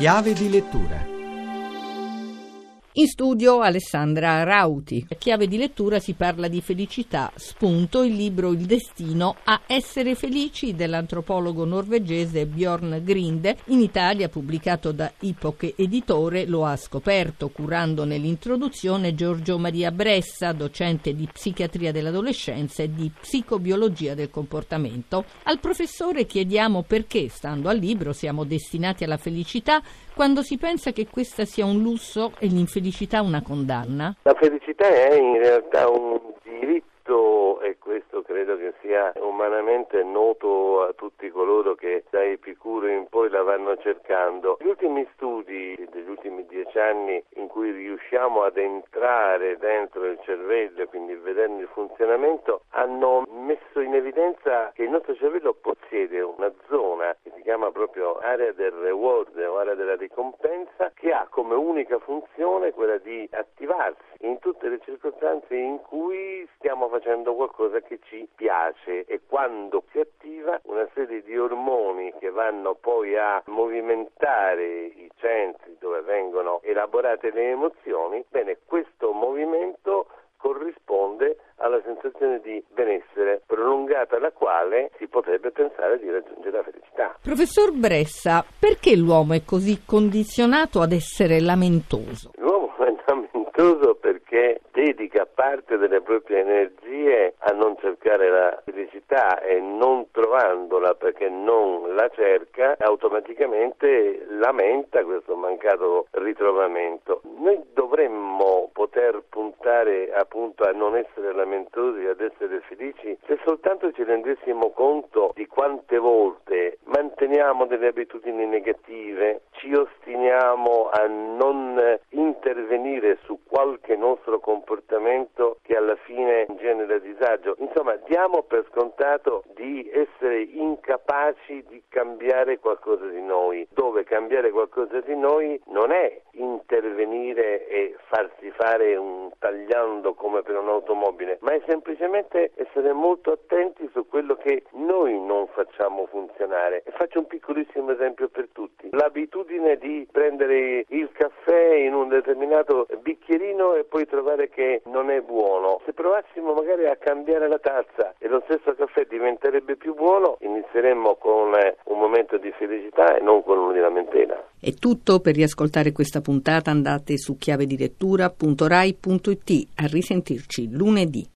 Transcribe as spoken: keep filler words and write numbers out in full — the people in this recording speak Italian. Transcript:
Chiave di lettura. In studio Alessandra Rauti. A Chiave di lettura si parla di felicità, spunto il libro Il destino a essere felici dell'antropologo norvegese Bjorn Grinde, in Italia pubblicato da Ipoche Editore. Lo ha scoperto, curando nell'introduzione, Giorgio Maria Bressa, docente di psichiatria dell'adolescenza e di psicobiologia del comportamento. Al professore chiediamo perché, stando al libro, siamo destinati alla felicità quando si pensa che questa sia un lusso e l'infelicità una condanna? La felicità è in realtà un diritto, e questo credo che sia umanamente noto a tutti coloro che da Epicuro in poi la vanno cercando. Gli ultimi studi degli ultimi dieci anni in cui riusciamo ad entrare dentro il cervello, quindi vederne il funzionamento, hanno messo in evidenza che il nostro cervello possiede una zona che si chiama proprio area del reward o area della ricompensa, che ha come unica funzione quella di attivarsi in tutte le circostanze in cui stiamo facendo qualcosa che ci piace, e quando si attiva una serie di ormoni che vanno poi a movimentare i centri dove vengono elaborate le emozioni, bene, questo movimento corrisponde alla sensazione di benessere prolungata, alla quale si potrebbe pensare di raggiungere la felicità. Professor Bressa, perché l'uomo è così condizionato ad essere lamentoso? L'uomo è lamentoso perché dedica parte delle proprie energie a non cercare la felicità, e non trovandola, perché non la cerca, automaticamente lamenta questo mancato ritrovamento. Noi dovremmo poter puntare appunto a non essere lamentosi, ad essere felici, se soltanto ci rendessimo conto di quante volte manteniamo delle abitudini negative, ci ostiniamo a non intervenire su qualche nostro comportamento che alla fine genera disagio. Insomma, diamo per scontato di essere incapaci di cambiare qualcosa di noi, dove cambiare qualcosa di noi non è intervenire e farsi fare un tagliando come per un'automobile, ma è semplicemente essere molto attenti su quello che noi non facciamo funzionare. E faccio un piccolissimo esempio per tutti: l'abitudine di prendere il caffè in un determinato bicchierino e poi trovare che non è buono. Se provassimo magari a cambiare la tazza e lo stesso caffè diventerebbe più buono, inizieremmo con un momento di felicità e non con uno di lamentela. È tutto. Per riascoltare questa puntata andate su chiave di lettura punto rai punto it. A risentirci lunedì.